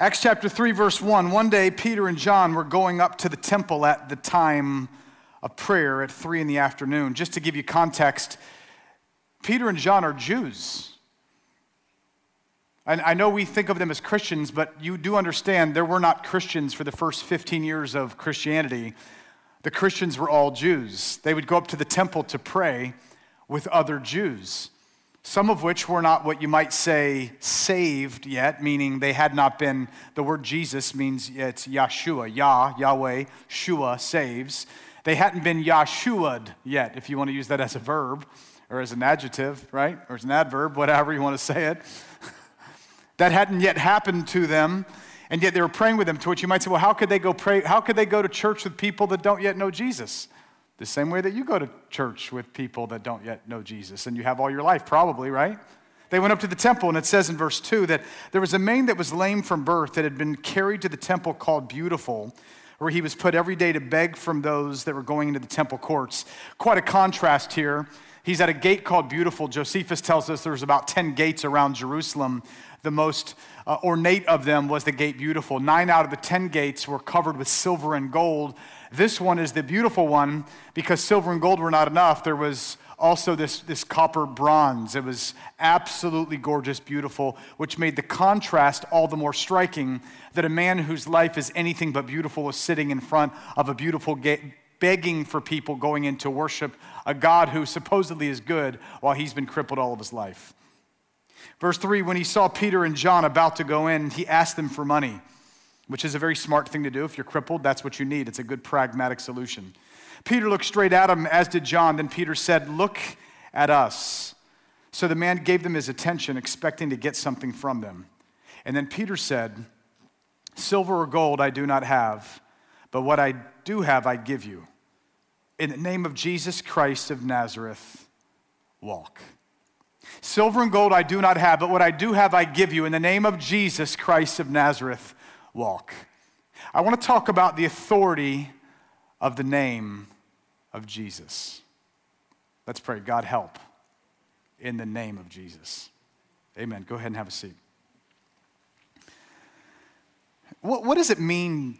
Acts chapter 3, verse 1. One day, Peter and John were going up to the temple at the time of prayer at 3 in the afternoon. Just to give you context, Peter and John are Jews. And I know we think of them as Christians, but you do understand there were not Christians for the first 15 years of Christianity. The Christians were all Jews. They would go up to the temple to pray with other Jews, some of which were not what you might say saved yet, meaning they had not been. The word Jesus means it's Yahshua, Yah, Yahweh, Shua, saves. They hadn't been Yahshua'd yet, if you want to use that as a verb or as an adjective, right? Or as an adverb, whatever you want to say it. That hadn't yet happened to them, and yet they were praying with them, to which you might say, well, how could they go pray? How could they go to church with people that don't yet know Jesus? The same way that you go to church with people that don't yet know Jesus, and you have all your life, probably, right? They went up to the temple, and it says in verse 2 that there was a man that was lame from birth that had been carried to the temple called Beautiful, where he was put every day to beg from those that were going into the temple courts. Quite a contrast here. He's at a gate called Beautiful. Josephus tells us there's about 10 gates around Jerusalem. The most ornate of them was the gate Beautiful. 9 out of the 10 gates were covered with silver and gold. This one is the beautiful one because silver and gold were not enough. There was also this copper bronze. It was absolutely gorgeous, beautiful, which made the contrast all the more striking that a man whose life is anything but beautiful is sitting in front of a beautiful gate, begging for people going in to worship a God who supposedly is good while he's been crippled all of his life. Verse 3, when he saw Peter and John about to go in, he asked them for money, which is a very smart thing to do. If you're crippled, that's what you need. It's a good pragmatic solution. Peter looked straight at him, as did John. Then Peter said, "Look at us." So the man gave them his attention, expecting to get something from them. And then Peter said, "Silver or gold I do not have, but what I do have I give you. In the name of Jesus Christ of Nazareth, walk." Silver and gold I do not have, but what I do have I give you. In the name of Jesus Christ of Nazareth, walk. I want to talk about the authority of the name of Jesus. Let's pray. God, help in the name of Jesus. Amen. Go ahead and have a seat. What does it mean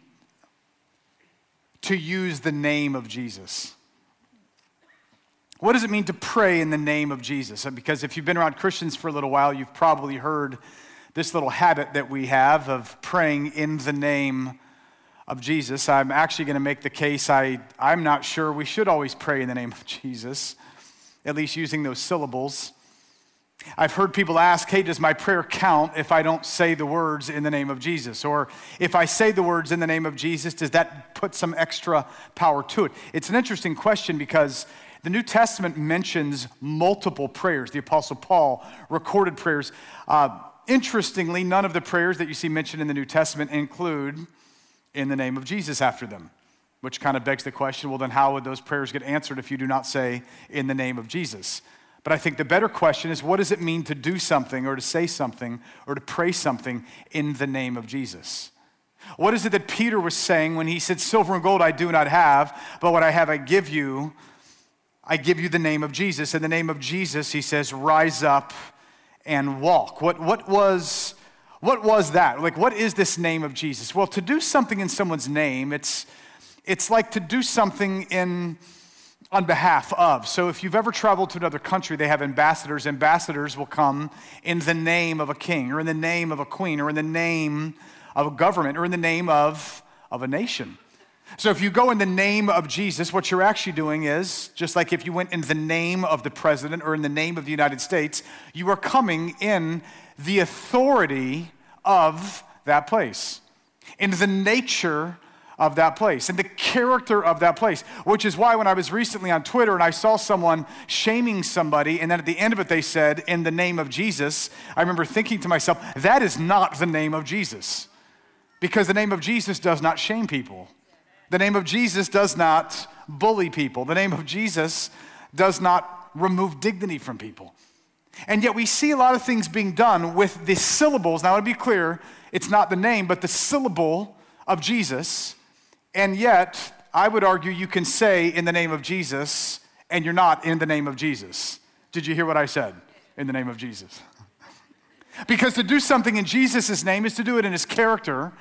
to use the name of Jesus? What does it mean to pray in the name of Jesus? Because if you've been around Christians for a little while, you've probably heard this little habit that we have of praying in the name of Jesus. I'm actually going to make the case, I'm not sure we should always pray in the name of Jesus, at least using those syllables. I've heard people ask, hey, does my prayer count if I don't say the words in the name of Jesus? Or if I say the words in the name of Jesus, does that put some extra power to it? It's an interesting question because the New Testament mentions multiple prayers. The Apostle Paul recorded prayers. Interestingly, none of the prayers that you see mentioned in the New Testament include in the name of Jesus after them, which kind of begs the question, well, then how would those prayers get answered if you do not say in the name of Jesus? But I think the better question is, what does it mean to do something or to say something or to pray something in the name of Jesus? What is it that Peter was saying when he said, "Silver and gold I do not have, but what I have I give you. I give you the name of Jesus." In the name of Jesus, he says, "Rise up and walk." What was that? Like, what is this name of Jesus? Well, to do something in someone's name, it's like to do something on behalf of. So if you've ever traveled to another country, they have ambassadors. Ambassadors will come in the name of a king or in the name of a queen or in the name of a government or in the name of a nation. So if you go in the name of Jesus, what you're actually doing is, just like if you went in the name of the president or in the name of the United States, you are coming in the authority of that place, in the nature of that place and the character of that place, which is why when I was recently on Twitter and I saw someone shaming somebody and then at the end of it they said, "In the name of Jesus," I remember thinking to myself, that is not the name of Jesus, because the name of Jesus does not shame people. The name of Jesus does not bully people. The name of Jesus does not remove dignity from people. And yet we see a lot of things being done with the syllables. Now, I want to be clear, it's not the name, but the syllable of Jesus. And yet, I would argue you can say in the name of Jesus, and you're not in the name of Jesus. Did you hear what I said? In the name of Jesus. Because to do something in Jesus' name is to do it in his character,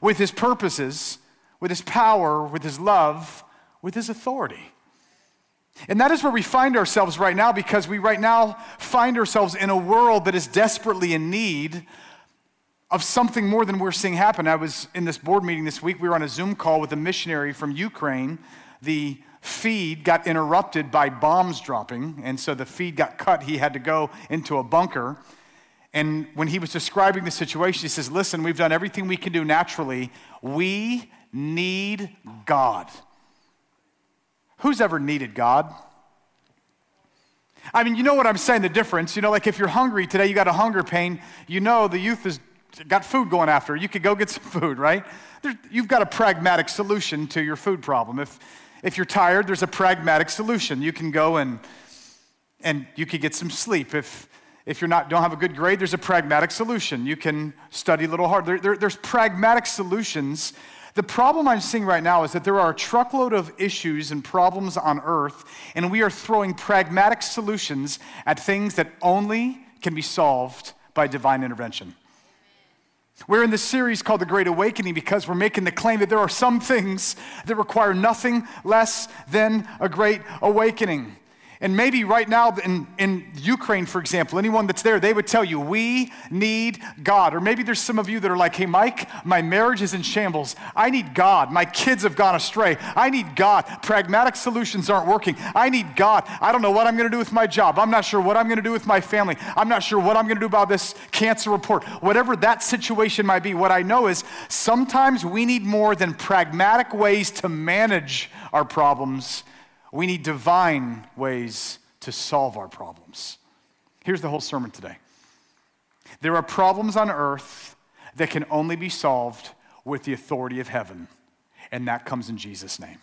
with his purposes, with his power, with his love, with his authority. And that is where we find ourselves right now, because we right now find ourselves in a world that is desperately in need of something more than we're seeing happen. I was in this board meeting this week. We were on a Zoom call with a missionary from Ukraine. The feed got interrupted by bombs dropping, and so the feed got cut. He had to go into a bunker. And when he was describing the situation, he says, listen, we've done everything we can do naturally. We need God. Who's ever needed God? I mean, you know what I'm saying, the difference. You know, like if you're hungry today, you got a hunger pain, you know the youth has got food going after. You could go get some food, right? You've got a pragmatic solution to your food problem. If you're tired, there's a pragmatic solution. You can go and you could get some sleep. If you don't have a good grade, there's a pragmatic solution. You can study a little hard. There's pragmatic solutions. The problem I'm seeing right now is that there are a truckload of issues and problems on earth, and we are throwing pragmatic solutions at things that only can be solved by divine intervention. We're in this series called The Great Awakening because we're making the claim that there are some things that require nothing less than a great awakening. And maybe right now in Ukraine, for example, anyone that's there, they would tell you, we need God. Or maybe there's some of you that are like, hey, Mike, my marriage is in shambles. I need God. My kids have gone astray. I need God. Pragmatic solutions aren't working. I need God. I don't know what I'm going to do with my job. I'm not sure what I'm going to do with my family. I'm not sure what I'm going to do about this cancer report. Whatever that situation might be, what I know is sometimes we need more than pragmatic ways to manage our problems. We need divine ways to solve our problems. Here's the whole sermon today. There are problems on earth that can only be solved with the authority of heaven, and that comes in Jesus' name.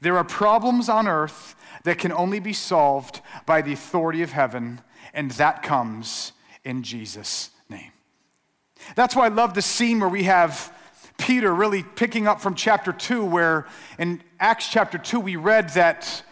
There are problems on earth that can only be solved by the authority of heaven, and that comes in Jesus' name. That's why I love the scene where we have Peter really picking up from chapter 2, where in Acts chapter 2 we read that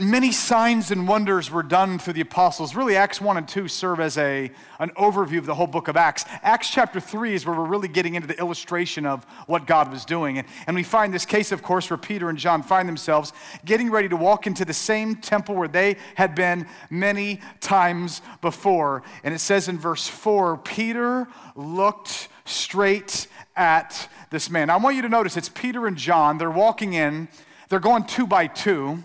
many signs and wonders were done through the apostles. Really, Acts 1 and 2 serve as an overview of the whole book of Acts. Acts chapter 3 is where we're really getting into the illustration of what God was doing. And we find this case, of course, where Peter and John find themselves getting ready to walk into the same temple where they had been many times before. And it says in verse 4, Peter looked straight at this man. Now, I want you to notice it's Peter and John. They're walking in. They're going 2 by 2.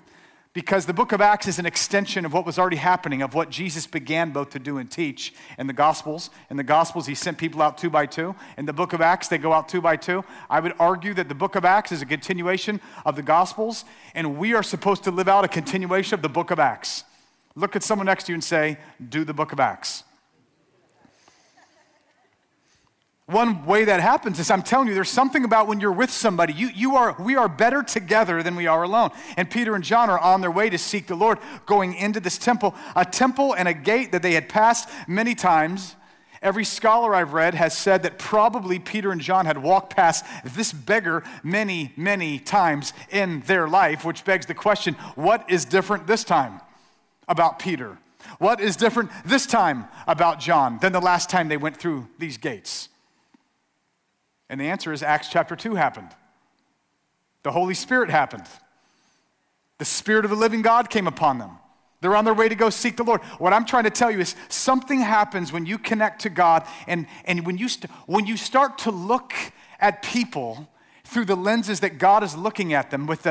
Because the book of Acts is an extension of what was already happening, of what Jesus began both to do and teach in the Gospels. In the Gospels, he sent people out 2 by 2. In the book of Acts, they go out 2 by 2. I would argue that the book of Acts is a continuation of the Gospels, and we are supposed to live out a continuation of the book of Acts. Look at someone next to you and say, do the book of Acts. One way that happens is, I'm telling you, there's something about when you're with somebody, we are better together than we are alone. And Peter and John are on their way to seek the Lord, going into this temple, a temple and a gate that they had passed many times. Every scholar I've read has said that probably Peter and John had walked past this beggar many, many times in their life, which begs the question, what is different this time about Peter? What is different this time about John than the last time they went through these gates? And the answer is Acts chapter 2 happened. The Holy Spirit happened. The Spirit of the living God came upon them. They're on their way to go seek the Lord. What I'm trying to tell you is something happens when you connect to God, and when you start to look at people through the lenses that God is looking at them, with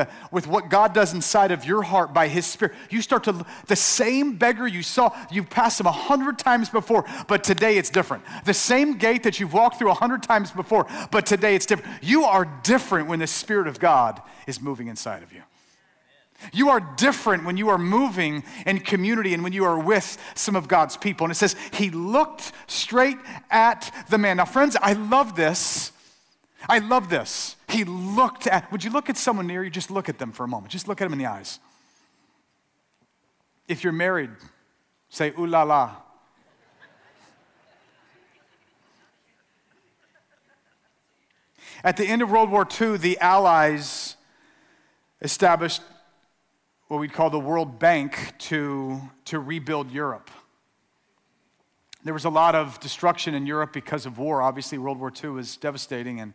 what God does inside of your heart by his Spirit. You start to, the same beggar you saw, you've passed him 100 times before, but today it's different. The same gate that you've walked through 100 times before, but today it's different. You are different when the Spirit of God is moving inside of you. You are different when you are moving in community and when you are with some of God's people. And it says, he looked straight at the man. Now, friends, I love this. I love this. He looked at, would you look at someone near you? Just look at them for a moment. Just look at them in the eyes. If you're married, say, ooh la la. At the end of World War II, the Allies established what we'd call the World Bank to rebuild Europe. There was a lot of destruction in Europe because of war. Obviously, World War II was devastating,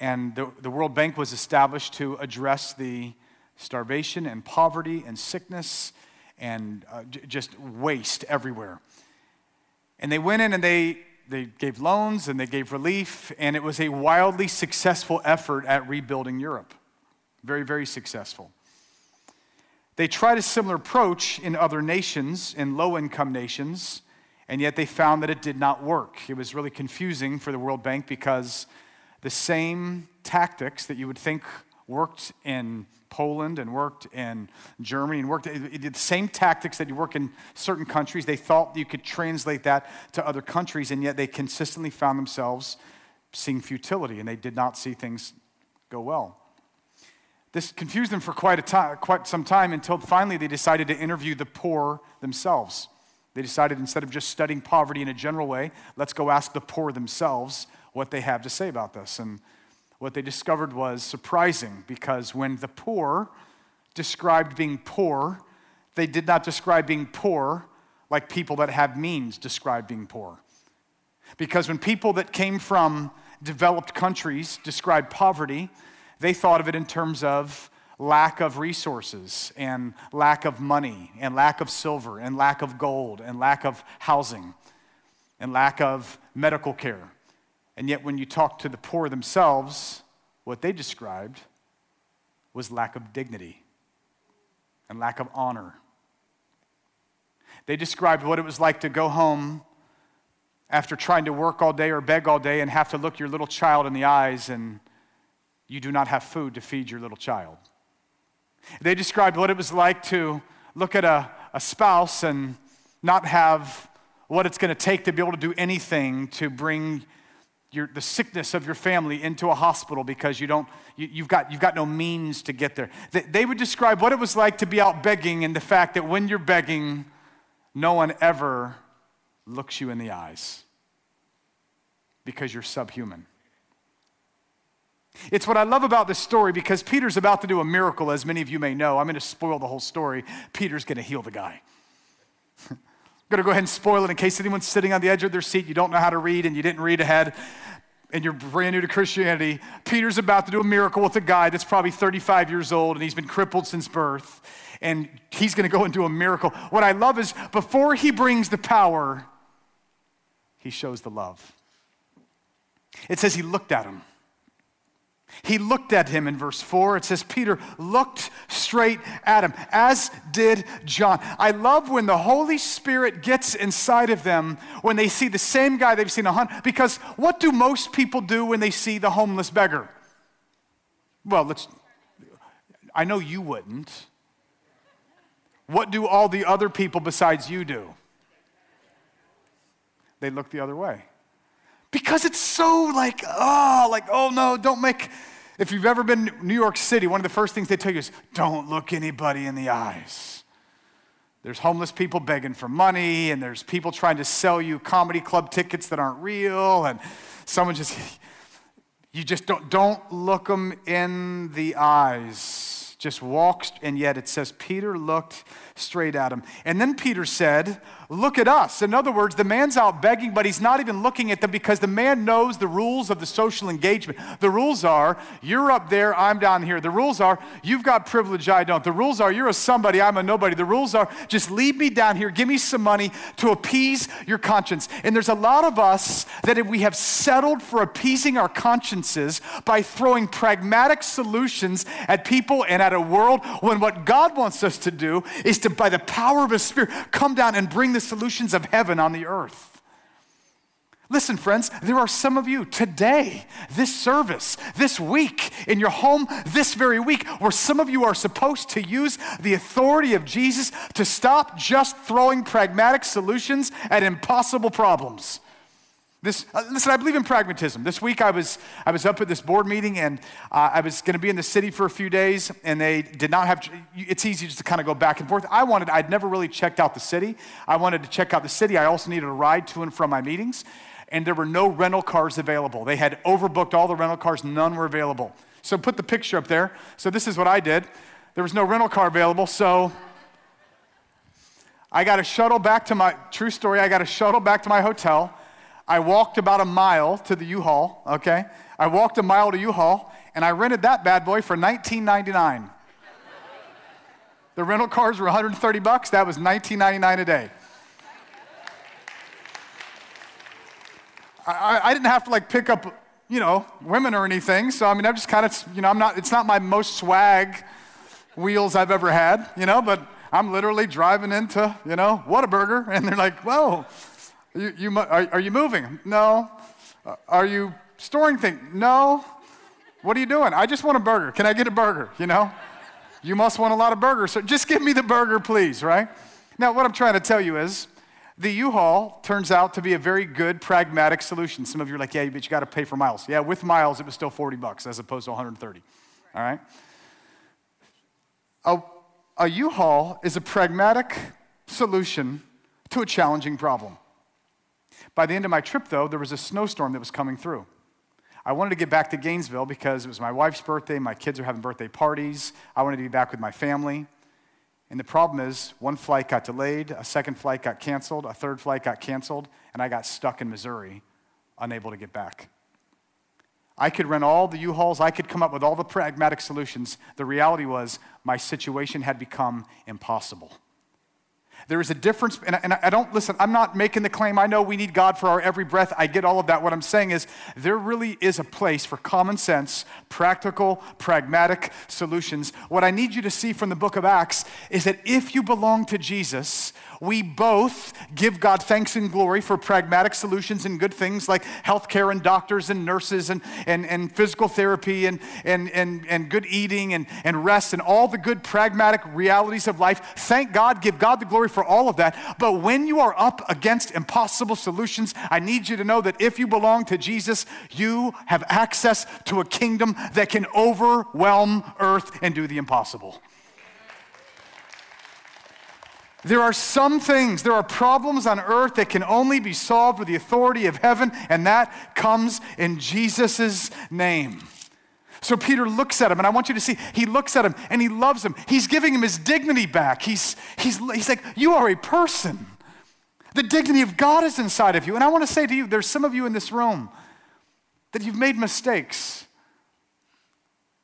and the World Bank was established to address the starvation and poverty and sickness and just waste everywhere. And they went in and they gave loans and they gave relief, and it was a wildly successful effort at rebuilding Europe. Very, very successful. They tried a similar approach in other nations, in low-income nations, and yet they found that it did not work. It was really confusing for the World Bank because the same tactics that you would think worked in Poland and worked in Germany and worked, the same tactics that you work in certain countries, they thought you could translate that to other countries, and yet they consistently found themselves seeing futility, and they did not see things go well. This confused them for quite some time until finally they decided to interview the poor themselves. They decided instead of just studying poverty in a general way, let's go ask the poor themselves what they have to say about this. And what they discovered was surprising, because when the poor described being poor, they did not describe being poor like people that have means describe being poor. Because when people that came from developed countries described poverty, they thought of it in terms of lack of resources and lack of money and lack of silver and lack of gold and lack of housing and lack of medical care. And yet when you talk to the poor themselves, what they described was lack of dignity and lack of honor. They described what it was like to go home after trying to work all day or beg all day and have to look your little child in the eyes and you do not have food to feed your little child. They described what it was like to look at a spouse and not have what it's going to take to be able to do anything to bring the sickness of your family into a hospital because you've got no means to get there. They would describe what it was like to be out begging and the fact that when you're begging, no one ever looks you in the eyes because you're subhuman. It's what I love about this story, because Peter's about to do a miracle, as many of you may know. I'm going to spoil the whole story. Peter's going to heal the guy. I'm going to go ahead and spoil it in case anyone's sitting on the edge of their seat, you don't know how to read and you didn't read ahead and you're brand new to Christianity. Peter's about to do a miracle with a guy that's probably 35 years old and he's been crippled since birth, and he's going to go and do a miracle. What I love is before he brings the power, he shows the love. It says he looked at him. He looked at him in verse 4. It says Peter looked straight at him, as did John. I love when the Holy Spirit gets inside of them when they see the same guy they've seen 100. Because what do most people do when they see the homeless beggar? Well, I know you wouldn't. What do all the other people besides you do? They look the other way. Because it's so oh no, if you've ever been to New York City, one of the first things they tell you is, don't look anybody in the eyes. There's homeless people begging for money, and there's people trying to sell you comedy club tickets that aren't real, and you just don't look them in the eyes. Just walks, and yet it says Peter looked straight at him. And then Peter said, look at us. In other words, the man's out begging, but he's not even looking at them because the man knows the rules of the social engagement. The rules are, you're up there, I'm down here. The rules are, you've got privilege, I don't. The rules are, you're a somebody, I'm a nobody. The rules are, just leave me down here, give me some money to appease your conscience. And there's a lot of us that if we have settled for appeasing our consciences by throwing pragmatic solutions at people and at a world, when what God wants us to do is to, by the power of His Spirit, come down and bring the solutions of heaven on the earth. Listen, friends, there are some of you today, this service, this week, in your home, this very week, where some of you are supposed to use the authority of Jesus to stop just throwing pragmatic solutions at impossible problems. Listen, I believe in pragmatism. This week I was up at this board meeting, and I was going to be in the city for a few days, and they did not have, it's easy just to kind of go back and forth. I'd never really checked out the city. I wanted to check out the city. I also needed a ride to and from my meetings, and there were no rental cars available. They had overbooked all the rental cars. None were available. So put the picture up there. So this is what I did. There was no rental car available, so I got a shuttle back to my, true story, I got a shuttle back to my hotel. I walked about a mile to the U-Haul, okay? I walked a mile to U-Haul, and I rented that bad boy for $19.99. The rental cars were $130. That was $19.99 a day. I didn't have to like pick up, you know, women or anything. So I mean, I'm just kind of, you know, I'm not. It's not my most swag wheels I've ever had, you know. But I'm literally driving into, you know, Whataburger, and they're like, "Whoa, are you moving? No. Are you storing things? No. What are you doing? I just want a burger. Can I get a burger? You know." You must want a lot of burgers, so just give me the burger, please, right? Now, what I'm trying to tell you is the U-Haul turns out to be a very good, pragmatic solution. Some of you are like, yeah, but you got to pay for miles. Yeah, with miles, it was still $40 as opposed to 130, all right? A U-Haul is a pragmatic solution to a challenging problem. By the end of my trip, though, there was a snowstorm that was coming through. I wanted to get back to Gainesville because it was my wife's birthday, my kids are having birthday parties, I wanted to be back with my family. And the problem is, one flight got delayed, a second flight got canceled, a third flight got canceled, and I got stuck in Missouri, unable to get back. I could rent all the U-Hauls, I could come up with all the pragmatic solutions. The reality was, my situation had become impossible. There is a difference, and I don't, listen, I'm not making the claim, I know we need God for our every breath, I get all of that. What I'm saying is there really is a place for common sense, practical, pragmatic solutions. What I need you to see from the book of Acts is that if you belong to Jesus, we both give God thanks and glory for pragmatic solutions and good things like healthcare and doctors and nurses and physical therapy and good eating and rest and all the good pragmatic realities of life. Thank God, give God the glory for all of that. But when you are up against impossible solutions, I need you to know that if you belong to Jesus, you have access to a kingdom that can overwhelm earth and do the impossible. There are some things, there are problems on earth that can only be solved with the authority of heaven, and that comes in Jesus' name. So Peter looks at him, and I want you to see, he looks at him, and he loves him. He's giving him his dignity back. He's like, you are a person. The dignity of God is inside of you. And I want to say to you, there's some of you in this room that you've made mistakes.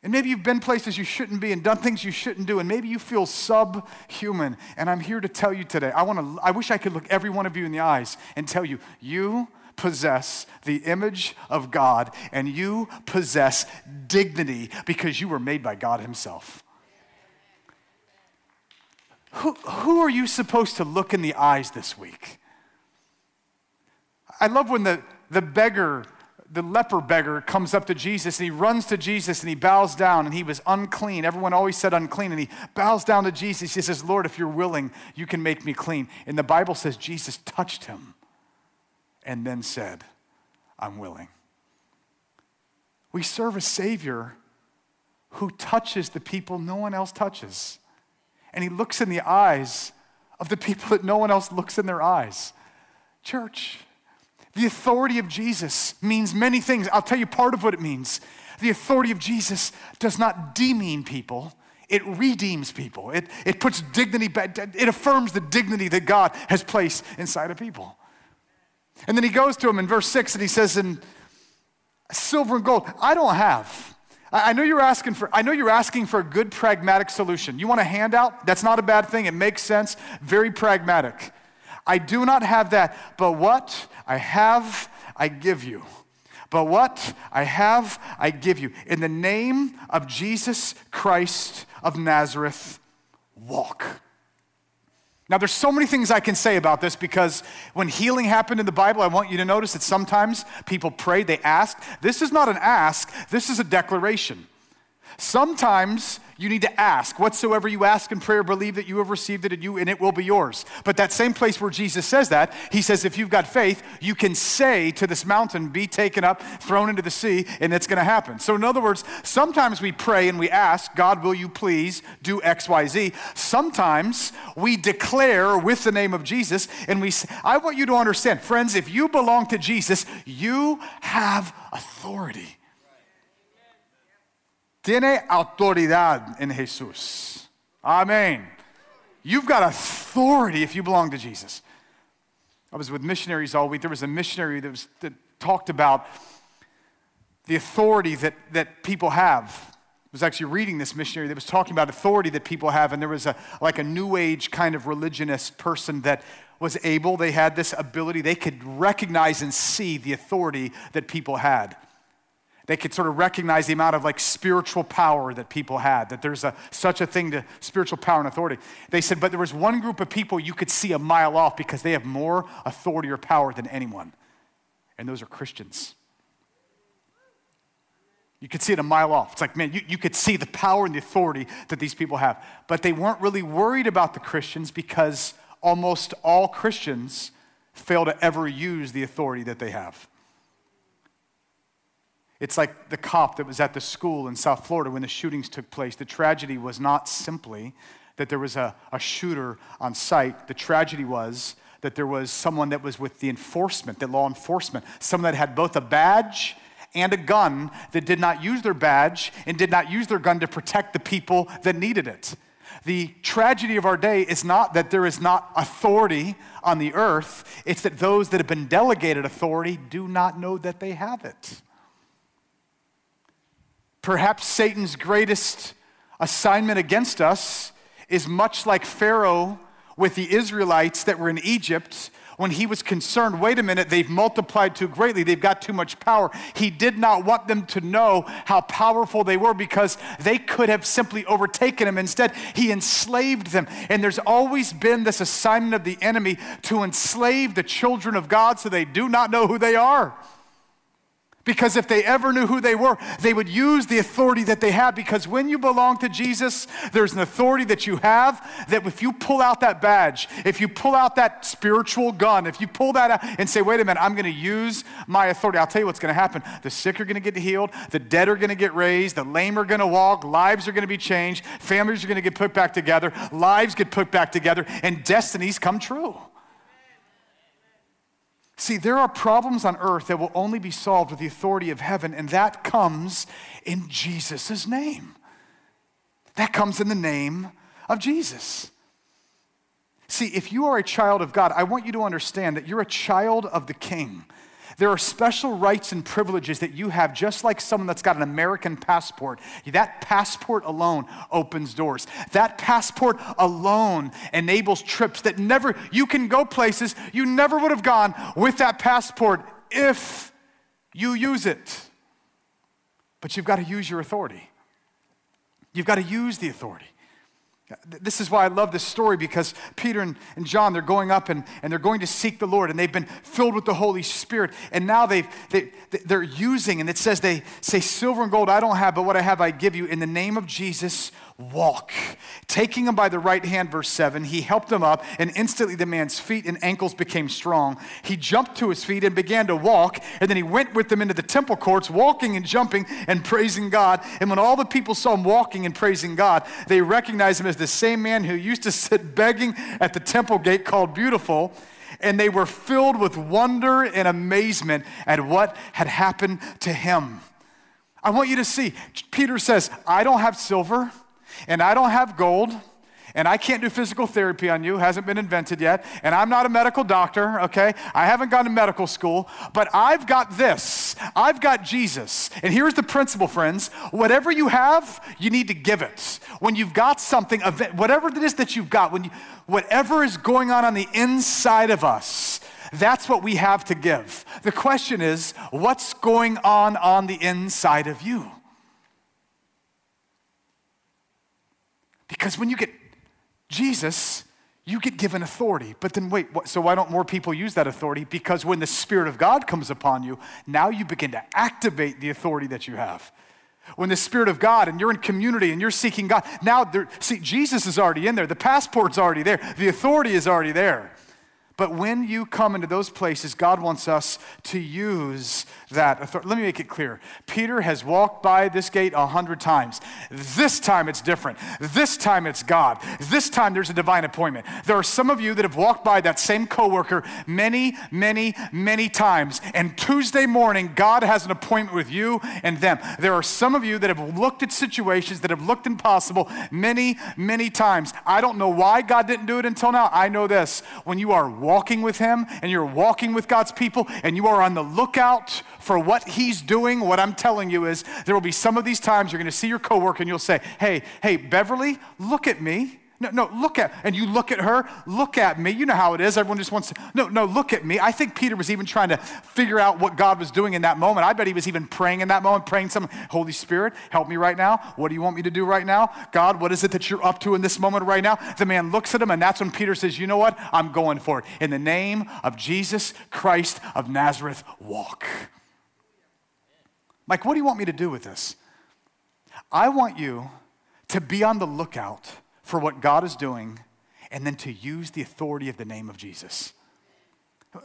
And maybe you've been places you shouldn't be and done things you shouldn't do, and maybe you feel subhuman. And I'm here to tell you today, I wish I could look every one of you in the eyes and tell you, you possess the image of God, and you possess dignity because you were made by God himself. Who are you supposed to look in the eyes this week? I love when the leper beggar comes up to Jesus, and he runs to Jesus, and he bows down, and he was unclean. Everyone always said unclean, and he bows down to Jesus. He says, Lord, if you're willing, you can make me clean. And the Bible says Jesus touched him and then said, I'm willing. We serve a Savior who touches the people no one else touches. And he looks in the eyes of the people that no one else looks in their eyes. Church, the authority of Jesus means many things. I'll tell you part of what it means. The authority of Jesus does not demean people. It redeems people. It puts dignity back. It affirms the dignity that God has placed inside of people. And then he goes to him in verse 6, and he says, "In silver and gold, I don't have. I know you're asking for a good pragmatic solution. You want a handout? That's not a bad thing. It makes sense. Very pragmatic. I do not have that, but what I have, I give you. But what I have, I give you. In the name of Jesus Christ of Nazareth, walk." Now, there's so many things I can say about this because when healing happened in the Bible, I want you to notice that sometimes people prayed, they asked. This is not an ask, this is a declaration. Sometimes you need to ask. Whatsoever you ask in prayer, believe that you have received it and it will be yours. But that same place where Jesus says that, he says, if you've got faith, you can say to this mountain, be taken up, thrown into the sea, and it's going to happen. So in other words, sometimes we pray and we ask, God, will you please do X, Y, Z? Sometimes we declare with the name of Jesus, and we say, I want you to understand, friends, if you belong to Jesus, you have authority. Tiene autoridad en Jesús. Amen. You've got authority if you belong to Jesus. I was with missionaries all week. There was a missionary that talked about the authority that people have. I was actually reading this missionary that was talking about authority that people have, and there was a new age kind of religionist person that was able, they had this ability, they could recognize and see the authority that people had. They could sort of recognize the amount of spiritual power that people had, that there's such a thing to spiritual power and authority. They said, but there was one group of people you could see a mile off because they have more authority or power than anyone, and those are Christians. You could see it a mile off. It's like, man, you could see the power and the authority that these people have, but they weren't really worried about the Christians because almost all Christians fail to ever use the authority that they have. It's like the cop that was at the school in South Florida when the shootings took place. The tragedy was not simply that there was a shooter on site. The tragedy was that there was someone that was with law enforcement, someone that had both a badge and a gun that did not use their badge and did not use their gun to protect the people that needed it. The tragedy of our day is not that there is not authority on the earth. It's that those that have been delegated authority do not know that they have it. Perhaps Satan's greatest assignment against us is much like Pharaoh with the Israelites that were in Egypt when he was concerned, wait a minute, they've multiplied too greatly, they've got too much power. He did not want them to know how powerful they were because they could have simply overtaken him. Instead, he enslaved them. And there's always been this assignment of the enemy to enslave the children of God so they do not know who they are. Because if they ever knew who they were, they would use the authority that they had. Because when you belong to Jesus, there's an authority that you have that if you pull out that badge, if you pull out that spiritual gun, if you pull that out and say, wait a minute, I'm going to use my authority. I'll tell you what's going to happen. The sick are going to get healed. The dead are going to get raised. The lame are going to walk. Lives are going to be changed. Families are going to get put back together. Lives get put back together. And destinies come true. See, there are problems on earth that will only be solved with the authority of heaven, and that comes in Jesus' name. That comes in the name of Jesus. See, if you are a child of God, I want you to understand that you're a child of the King. There are special rights and privileges that you have, just like someone that's got an American passport. That passport alone opens doors. That passport alone enables trips that you can go places you never would have gone with that passport if you use it. But you've got to use your authority. You've got to use the authority. This is why I love this story, because Peter and John, they're going up and they're going to seek the Lord, and they've been filled with the Holy Spirit, and now they're using, and it says they say, silver and gold I don't have, but what I have I give you. In the name of Jesus, walk. Taking him by the right hand, verse 7, he helped him up, and instantly the man's feet and ankles became strong. He jumped to his feet and began to walk, and then he went with them into the temple courts, walking and jumping and praising God. And when all the people saw him walking and praising God, they recognized him as the same man who used to sit begging at the temple gate called Beautiful, and they were filled with wonder and amazement at what had happened to him. I want you to see, Peter says, I don't have silver, and I don't have gold, and I can't do physical therapy on you, hasn't been invented yet, and I'm not a medical doctor, okay? I haven't gone to medical school, but I've got this. I've got Jesus. And here's the principle, friends. Whatever you have, you need to give it. When you've got something, whatever it is that you've got, whatever is going on the inside of us, that's what we have to give. The question is, what's going on the inside of you? Because when you get Jesus, you get given authority. But then wait, so why don't more people use that authority? Because when the Spirit of God comes upon you, now you begin to activate the authority that you have. When the Spirit of God, and you're in community, and you're seeking God, now, Jesus is already in there. The passport's already there. The authority is already there. But when you come into those places, God wants us to use that authority. Let me make it clear. Peter has walked by this gate 100 times. This time it's different. This time it's God. This time there's a divine appointment. There are some of you that have walked by that same coworker many times, and Tuesday morning, God has an appointment with you and them. There are some of you that have looked at situations that have looked impossible many times. I don't know why God didn't do it until now. I know this. When you are walking with Him and you're walking with God's people and you are on the lookout for what He's doing, what I'm telling you is there will be some of these times you're going to see your coworker and you'll say, hey, Beverly, look at me. No, look at, and you look at her, look at me. You know how it is. Everyone just wants to, no, look at me. I think Peter was even trying to figure out what God was doing in that moment. I bet he was even praying in that moment, praying something. Holy Spirit, help me right now. What do you want me to do right now? God, what is it that you're up to in this moment right now? The man looks at him, and that's when Peter says, you know what? I'm going for it. In the name of Jesus Christ of Nazareth, walk. Like, what do you want me to do with this? I want you to be on the lookout for what God is doing, and then to use the authority of the name of Jesus.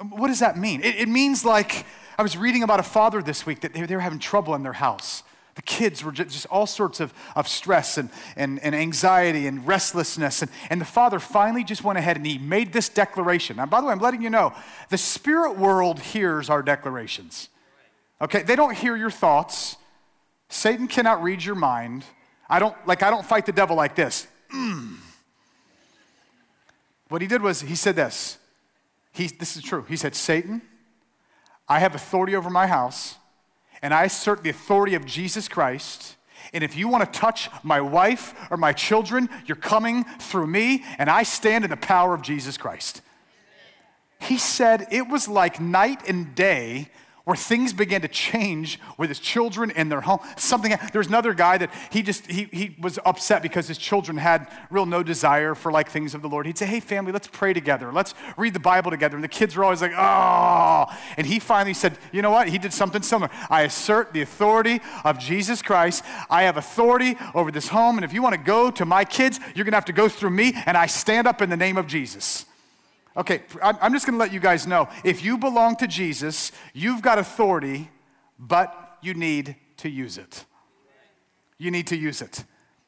What does that mean? It means, like, I was reading about a father this week that they were having trouble in their house. The kids were just all sorts of stress and anxiety and restlessness. And the father finally just went ahead and he made this declaration. Now, by the way, I'm letting you know, the spirit world hears our declarations. Okay, they don't hear your thoughts. Satan cannot read your mind. I don't fight the devil like this. What he did was he said this. This is true. He said, Satan, I have authority over my house, and I assert the authority of Jesus Christ. And if you want to touch my wife or my children, you're coming through me, and I stand in the power of Jesus Christ. He said it was like night and day where things began to change with his children and their home. There's another guy that he was upset because his children had no desire for like things of the Lord. He'd say, hey, family, let's pray together. Let's read the Bible together. And the kids were always like, oh. And he finally said, you know what? He did something similar. I assert the authority of Jesus Christ. I have authority over this home. And if you want to go to my kids, you're going to have to go through me. And I stand up in the name of Jesus. Okay, I'm just going to let you guys know, if you belong to Jesus, you've got authority, but you need to use it. You need to use it.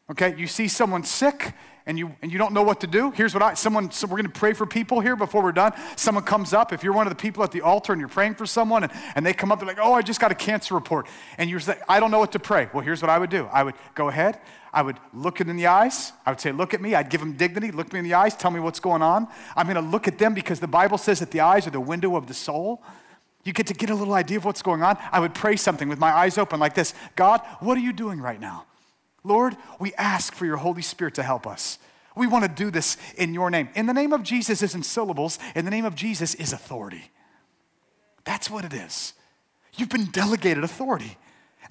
Okay, you see someone sick and you don't know what to do. Here's what so we're going to pray for people here before we're done. Someone comes up, if you're one of the people at the altar and you're praying for someone and they come up, they're like, oh, I just got a cancer report. And you're like, I don't know what to pray. Well, here's what I would do. I would go ahead. I would look it in the eyes. I would say, look at me. I'd give them dignity. Look me in the eyes. Tell me what's going on. I'm going to look at them because the Bible says that the eyes are the window of the soul. You get to get a little idea of what's going on. I would pray something with my eyes open like this. God, what are you doing right now? Lord, we ask for your Holy Spirit to help us. We want to do this in your name. In the name of Jesus isn't syllables. In the name of Jesus is authority. That's what it is. You've been delegated authority.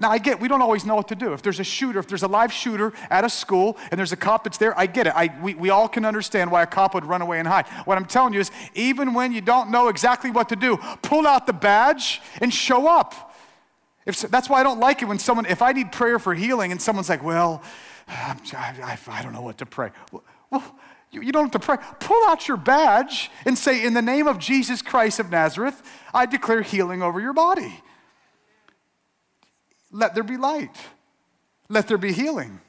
Now, I get we don't always know what to do. If there's a shooter, if there's a live shooter at a school and there's a cop that's there, I get it. We all can understand why a cop would run away and hide. What I'm telling you is even when you don't know exactly what to do, pull out the badge and show up. That's why I don't like it when someone, if I need prayer for healing and someone's like, well, I don't know what to pray. Well, you don't have to pray. Pull out your badge and say, in the name of Jesus Christ of Nazareth, I declare healing over your body. Let there be light. Let there be healing.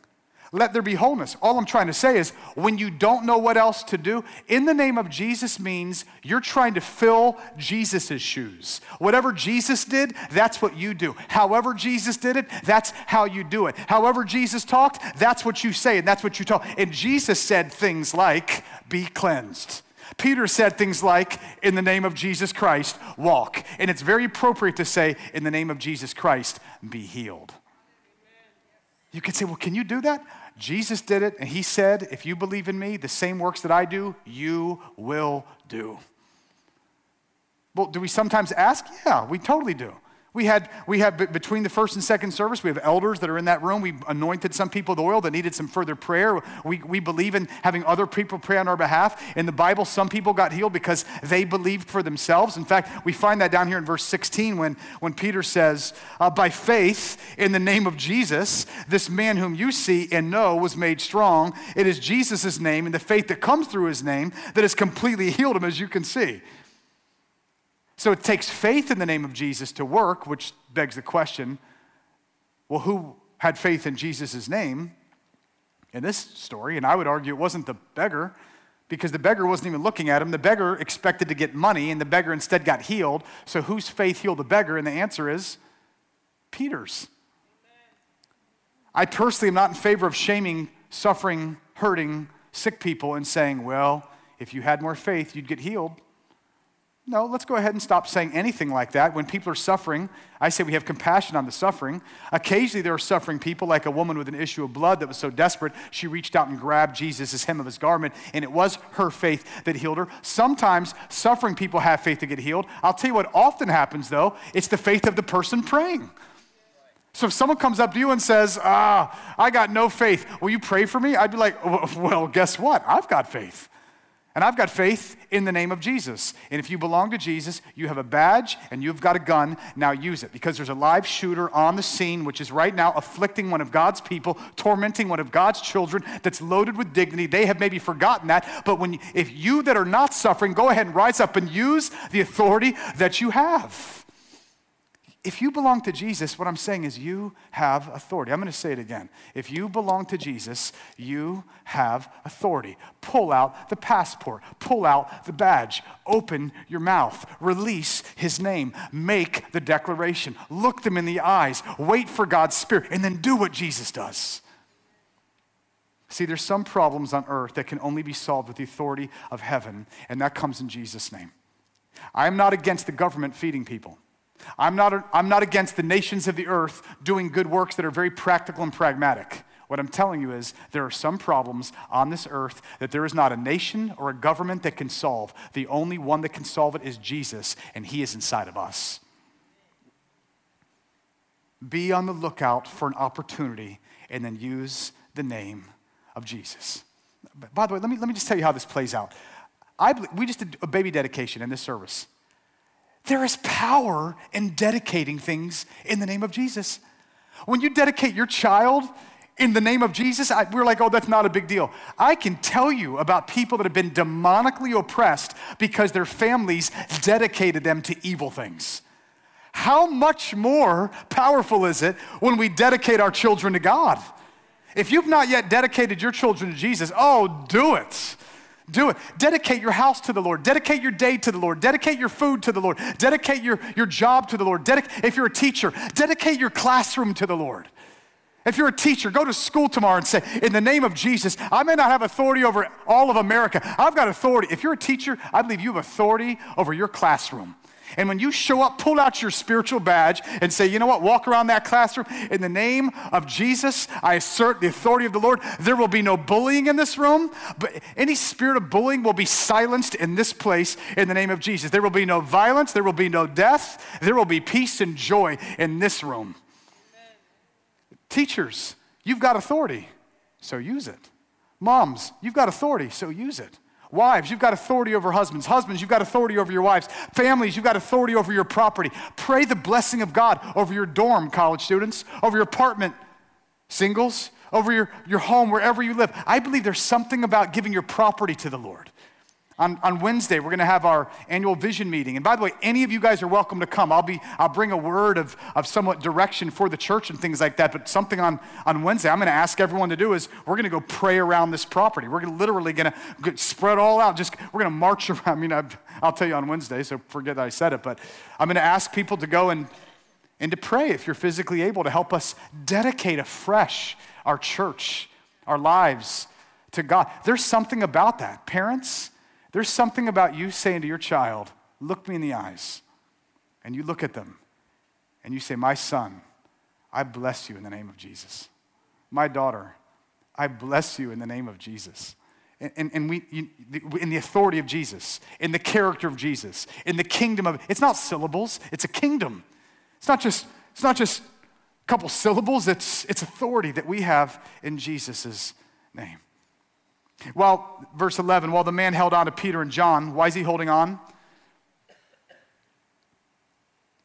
Let there be wholeness. All I'm trying to say is when you don't know what else to do, in the name of Jesus means you're trying to fill Jesus' shoes. Whatever Jesus did, that's what you do. However Jesus did it, that's how you do it. However Jesus talked, that's what you say and that's what you talk. And Jesus said things like, be cleansed. Peter said things like, in the name of Jesus Christ, walk. And it's very appropriate to say, in the name of Jesus Christ, be healed. You could say, well, can you do that? Jesus did it, and he said, if you believe in me, the same works that I do, you will do. Well, do we sometimes ask? Yeah, we totally do. We had between the first and second service, we have elders that are in that room. We anointed some people with oil that needed some further prayer. We believe in having other people pray on our behalf. In the Bible, some people got healed because they believed for themselves. In fact, we find that down here in verse 16 when Peter says, by faith in the name of Jesus, this man whom you see and know was made strong. It is Jesus' name and the faith that comes through his name that has completely healed him, as you can see. So it takes faith in the name of Jesus to work, which begs the question, well, who had faith in Jesus' name in this story? And I would argue it wasn't the beggar, because the beggar wasn't even looking at him. The beggar expected to get money, and the beggar instead got healed. So whose faith healed the beggar? And the answer is Peter's. I personally am not in favor of shaming, suffering, hurting, sick people and saying, well, if you had more faith, you'd get healed. No, let's go ahead and stop saying anything like that. When people are suffering, I say we have compassion on the suffering. Occasionally there are suffering people, like a woman with an issue of blood that was so desperate, she reached out and grabbed Jesus' hem of his garment, and it was her faith that healed her. Sometimes suffering people have faith to get healed. I'll tell you what often happens, though. It's the faith of the person praying. So if someone comes up to you and says, I got no faith, will you pray for me? I'd be like, well, guess what? I've got faith. And I've got faith in the name of Jesus. And if you belong to Jesus, you have a badge and you've got a gun. Now use it, because there's a live shooter on the scene, which is right now afflicting one of God's people, tormenting one of God's children that's loaded with dignity. They have maybe forgotten that. But if you that are not suffering, go ahead and rise up and use the authority that you have. If you belong to Jesus, what I'm saying is you have authority. I'm going to say it again. If you belong to Jesus, you have authority. Pull out the passport. Pull out the badge. Open your mouth. Release his name. Make the declaration. Look them in the eyes. Wait for God's Spirit, and then do what Jesus does. See, there's some problems on earth that can only be solved with the authority of heaven, and that comes in Jesus' name. I'm not against the government feeding people. I'm not against the nations of the earth doing good works that are very practical and pragmatic. What I'm telling you is there are some problems on this earth that there is not a nation or a government that can solve. The only one that can solve it is Jesus, and he is inside of us. Be on the lookout for an opportunity and then use the name of Jesus. But by the way, let me just tell you how this plays out. We just did a baby dedication in this service. There is power in dedicating things in the name of Jesus. When you dedicate your child in the name of Jesus, we're like, oh, that's not a big deal. I can tell you about people that have been demonically oppressed because their families dedicated them to evil things. How much more powerful is it when we dedicate our children to God? If you've not yet dedicated your children to Jesus, oh, do it. Do it. Dedicate your house to the Lord. Dedicate your day to the Lord. Dedicate your food to the Lord. Dedicate your job to the Lord. If you're a teacher, dedicate your classroom to the Lord. If you're a teacher, go to school tomorrow and say, in the name of Jesus, I may not have authority over all of America. I've got authority. If you're a teacher, I believe you have authority over your classroom. And when you show up, pull out your spiritual badge and say, you know what, walk around that classroom. In the name of Jesus, I assert the authority of the Lord. There will be no bullying in this room, but any spirit of bullying will be silenced in this place in the name of Jesus. There will be no violence. There will be no death. There will be peace and joy in this room. Amen. Teachers, you've got authority, so use it. Moms, you've got authority, so use it. Wives, you've got authority over husbands. Husbands, you've got authority over your wives. Families, you've got authority over your property. Pray the blessing of God over your dorm, college students, over your apartment, singles, over your home, wherever you live. I believe there's something about giving your property to the Lord. On Wednesday, we're going to have our annual vision meeting. And by the way, any of you guys are welcome to come. I'll bring a word of somewhat direction for the church and things like that. But something on Wednesday I'm going to ask everyone to do is we're going to go pray around this property. We're literally going to spread all out. We're going to march around. I mean, I'll tell you on Wednesday, so forget that I said it. But I'm going to ask people to go and to pray if you're physically able to help us dedicate afresh our church, our lives to God. There's something about that. Parents, there's something about you saying to your child, look me in the eyes, and you look at them, and you say, my son, I bless you in the name of Jesus. My daughter, I bless you in the name of Jesus. In the authority of Jesus, in the character of Jesus, in the kingdom of, it's not syllables, it's a kingdom. It's not just a couple syllables, it's authority that we have in Jesus' name. Verse 11, while the man held on to Peter and John, why is he holding on?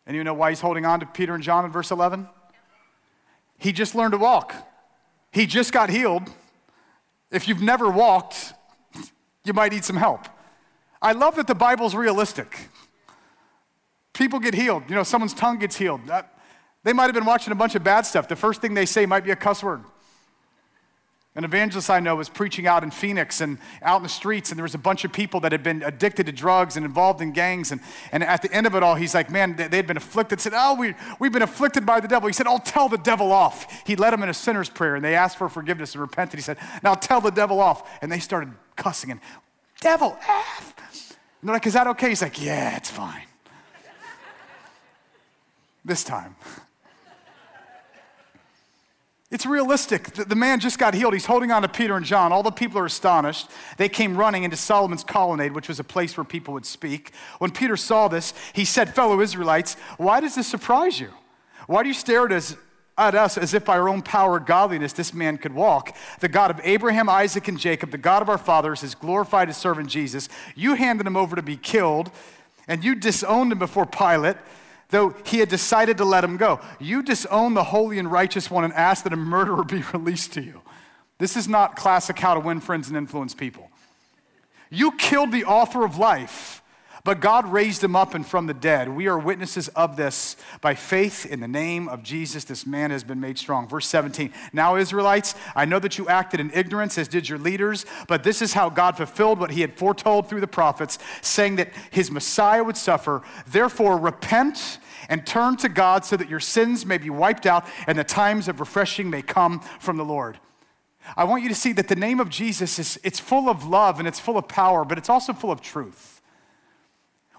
And you know why he's holding on to Peter and John in verse 11? He just learned to walk. He just got healed. If you've never walked, you might need some help. I love that the Bible's realistic. People get healed. You know, someone's tongue gets healed. They might have been watching a bunch of bad stuff. The first thing they say might be a cuss word. An evangelist I know was preaching out in Phoenix and out in the streets, and there was a bunch of people that had been addicted to drugs and involved in gangs, and at the end of it all, he's like, man, they'd been afflicted. He said, we've been afflicted by the devil. He said, oh, tell the devil off. He led them in a sinner's prayer, and they asked for forgiveness and repented. He said, now tell the devil off. And they started cussing, and devil, F. And they're like, is that okay? He's like, yeah, it's fine. This time. It's realistic. The man just got healed. He's holding on to Peter and John. All the people are astonished. They came running into Solomon's colonnade, which was a place where people would speak. When Peter saw this, he said, fellow Israelites, why does this surprise you? Why do you stare at us as if by our own power or godliness this man could walk? The God of Abraham, Isaac, and Jacob, the God of our fathers, has glorified his servant Jesus. You handed him over to be killed, and you disowned him before Pilate, though he had decided to let him go. You disown the holy and righteous one and ask that a murderer be released to you. This is not classic how to win friends and influence people. You killed the author of life, but God raised him up and from the dead. We are witnesses of this. By faith in the name of Jesus, this man has been made strong. Verse 17, now Israelites, I know that you acted in ignorance, as did your leaders, but this is how God fulfilled what he had foretold through the prophets, saying that his Messiah would suffer. Therefore, repent and turn to God so that your sins may be wiped out and the times of refreshing may come from the Lord. I want you to see that the name of Jesus, it's full of love and it's full of power, but it's also full of truth.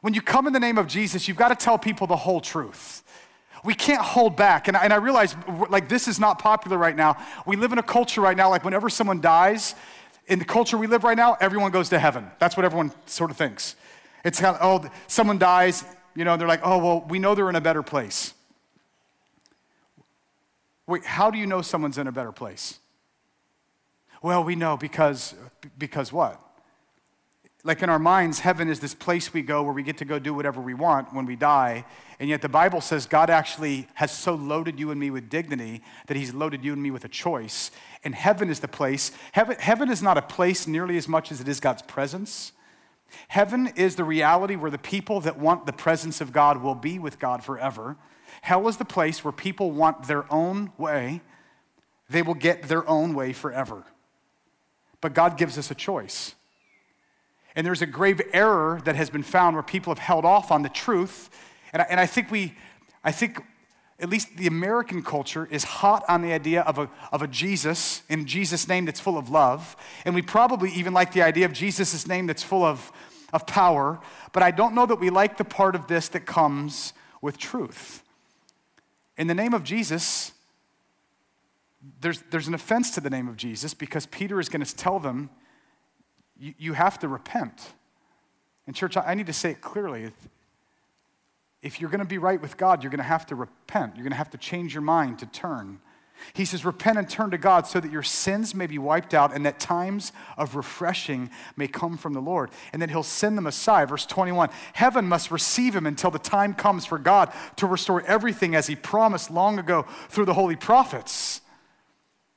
When you come in the name of Jesus, you've got to tell people the whole truth. We can't hold back. And I realize, like, this is not popular right now. We live in a culture right now, like, whenever someone dies, in the culture we live right now, everyone goes to heaven. That's what everyone sort of thinks. It's kind of, oh, someone dies, you know, and they're like, oh, well, we know they're in a better place. Wait, how do you know someone's in a better place? Well, we know because what? Like, in our minds, heaven is this place we go where we get to go do whatever we want when we die, and yet the Bible says God actually has so loaded you and me with dignity that he's loaded you and me with a choice, and heaven is the place. Heaven is not a place nearly as much as it is God's presence. Heaven is the reality where the people that want the presence of God will be with God forever. Hell is the place where people want their own way. They will get their own way forever. But God gives us a choice. And there's a grave error that has been found where people have held off on the truth. And I think at least the American culture is hot on the idea of a Jesus, in Jesus' name, that's full of love. And we probably even like the idea of Jesus' name that's full of power. But I don't know that we like the part of this that comes with truth. In the name of Jesus, there's an offense to the name of Jesus, because Peter is going to tell them, you have to repent. And church, I need to say it clearly. If you're going to be right with God, you're going to have to repent. You're going to have to change your mind to turn. He says, repent and turn to God so that your sins may be wiped out and that times of refreshing may come from the Lord. And then he'll send the Messiah. Verse 21, heaven must receive him until the time comes for God to restore everything as he promised long ago through the holy prophets.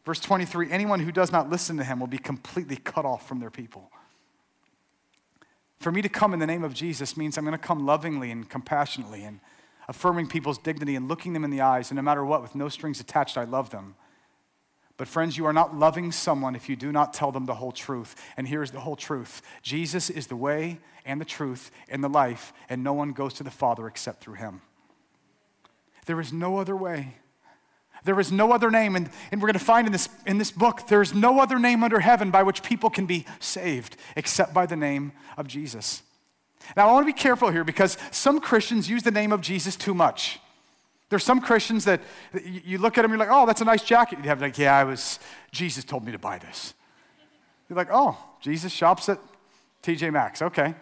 Verse 23, anyone who does not listen to him will be completely cut off from their people. For me to come in the name of Jesus means I'm going to come lovingly and compassionately and affirming people's dignity and looking them in the eyes, and no matter what, with no strings attached, I love them. But friends, you are not loving someone if you do not tell them the whole truth. And here's the whole truth. Jesus is the way and the truth and the life, and no one goes to the Father except through him. There is no other way. There is no other name, and we're going to find in this book, there is no other name under heaven by which people can be saved except by the name of Jesus. Now, I want to be careful here because some Christians use the name of Jesus too much. There's some Christians that you look at them, you're like, oh, that's a nice jacket. You have like, yeah, Jesus told me to buy this. You're like, oh, Jesus shops at TJ Maxx, okay.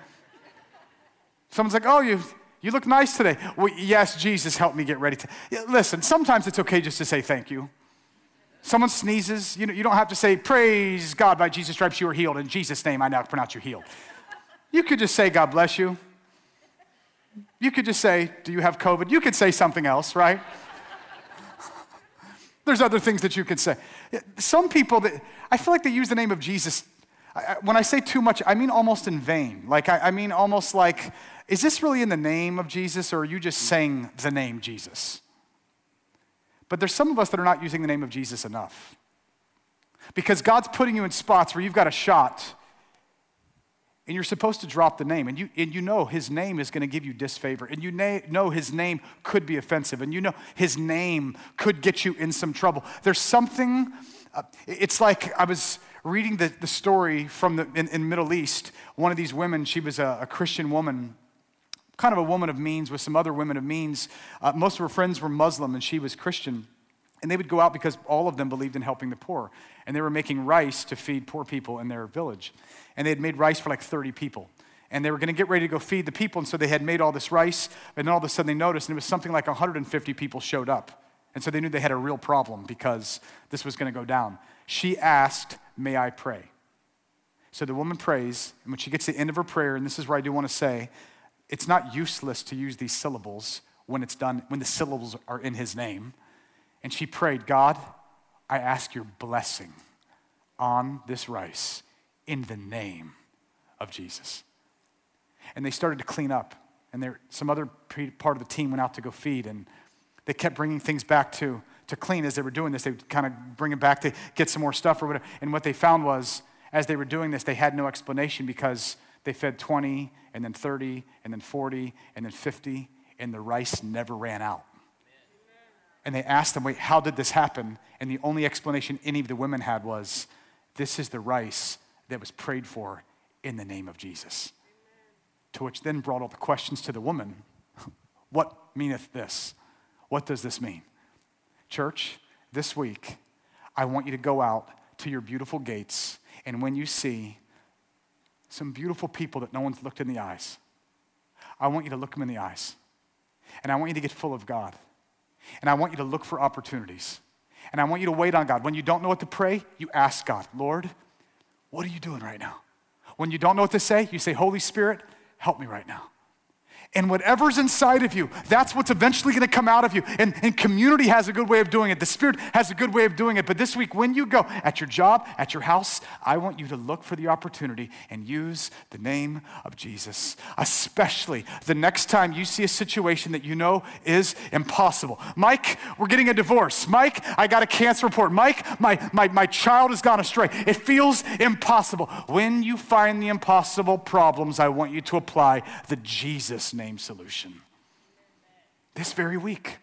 Someone's like, oh, you You look nice today. Well, yes, Jesus, help me get ready. Listen, sometimes it's okay just to say thank you. Someone sneezes, you don't have to say, praise God, by Jesus' stripes you are healed. In Jesus' name, I now pronounce you healed. You could just say, God bless you. You could just say, do you have COVID? You could say something else, right? There's other things that you could say. Some people, I feel like they use the name of Jesus. When I say too much, I mean almost in vain. Like, I mean almost like, is this really in the name of Jesus, or are you just saying the name Jesus? But there's some of us that are not using the name of Jesus enough. Because God's putting you in spots where you've got a shot, and you're supposed to drop the name, and you know his name is going to give you disfavor, and you know his name could be offensive, and you know his name could get you in some trouble. There's something, it's like I was reading the story from in Middle East. One of these women, she was a Christian woman, kind of a woman of means with some other women of means. Most of her friends were Muslim and she was Christian. And they would go out because all of them believed in helping the poor. And they were making rice to feed poor people in their village. And they had made rice for like 30 people. And they were gonna get ready to go feed the people. And so they had made all this rice. And then all of a sudden they noticed, and it was something like 150 people showed up. And so they knew they had a real problem because this was gonna go down. She asked, may I pray? So the woman prays, and when she gets to the end of her prayer, and this is where I do want to say, it's not useless to use these syllables when it's done, when the syllables are in his name. And she prayed, God, I ask your blessing on this rice in the name of Jesus. And they started to clean up, and some other part of the team went out to go feed, and they kept bringing things back to clean. As they were doing this, they would kind of bring it back to get some more stuff or whatever. And what they found was, as they were doing this, they had no explanation, because they fed 20 and then 30 and then 40 and then 50, and the rice never ran out. Amen. And they asked them, wait, how did this happen? And the only explanation any of the women had was, this is the rice that was prayed for in the name of Jesus. Amen. To which then brought all the questions to the woman. What meaneth this? What does this mean? Church, this week, I want you to go out to your beautiful gates, and when you see some beautiful people that no one's looked in the eyes, I want you to look them in the eyes. And I want you to get full of God. And I want you to look for opportunities. And I want you to wait on God. When you don't know what to pray, you ask God, Lord, what are you doing right now? When you don't know what to say, you say, Holy Spirit, help me right now. And whatever's inside of you, that's what's eventually gonna come out of you. And community has a good way of doing it. The Spirit has a good way of doing it. But this week, when you go, at your job, at your house, I want you to look for the opportunity and use the name of Jesus. Especially the next time you see a situation that you know is impossible. Mike, we're getting a divorce. Mike, I got a cancer report. Mike, my child has gone astray. It feels impossible. When you find the impossible problems, I want you to apply the Jesus name. Solution. This very week,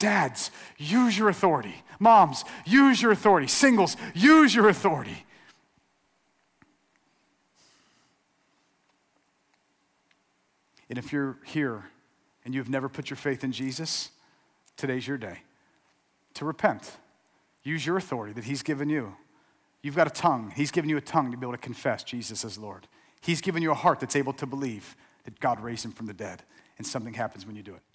dads, use your authority. Moms, use your authority. Singles, use your authority. And if you're here and you've never put your faith in Jesus, today's your day to repent. Use your authority that he's given you. You've got a tongue. He's given you a tongue to be able to confess Jesus as Lord. He's given you a heart that's able to believe that God raised him from the dead, and something happens when you do it.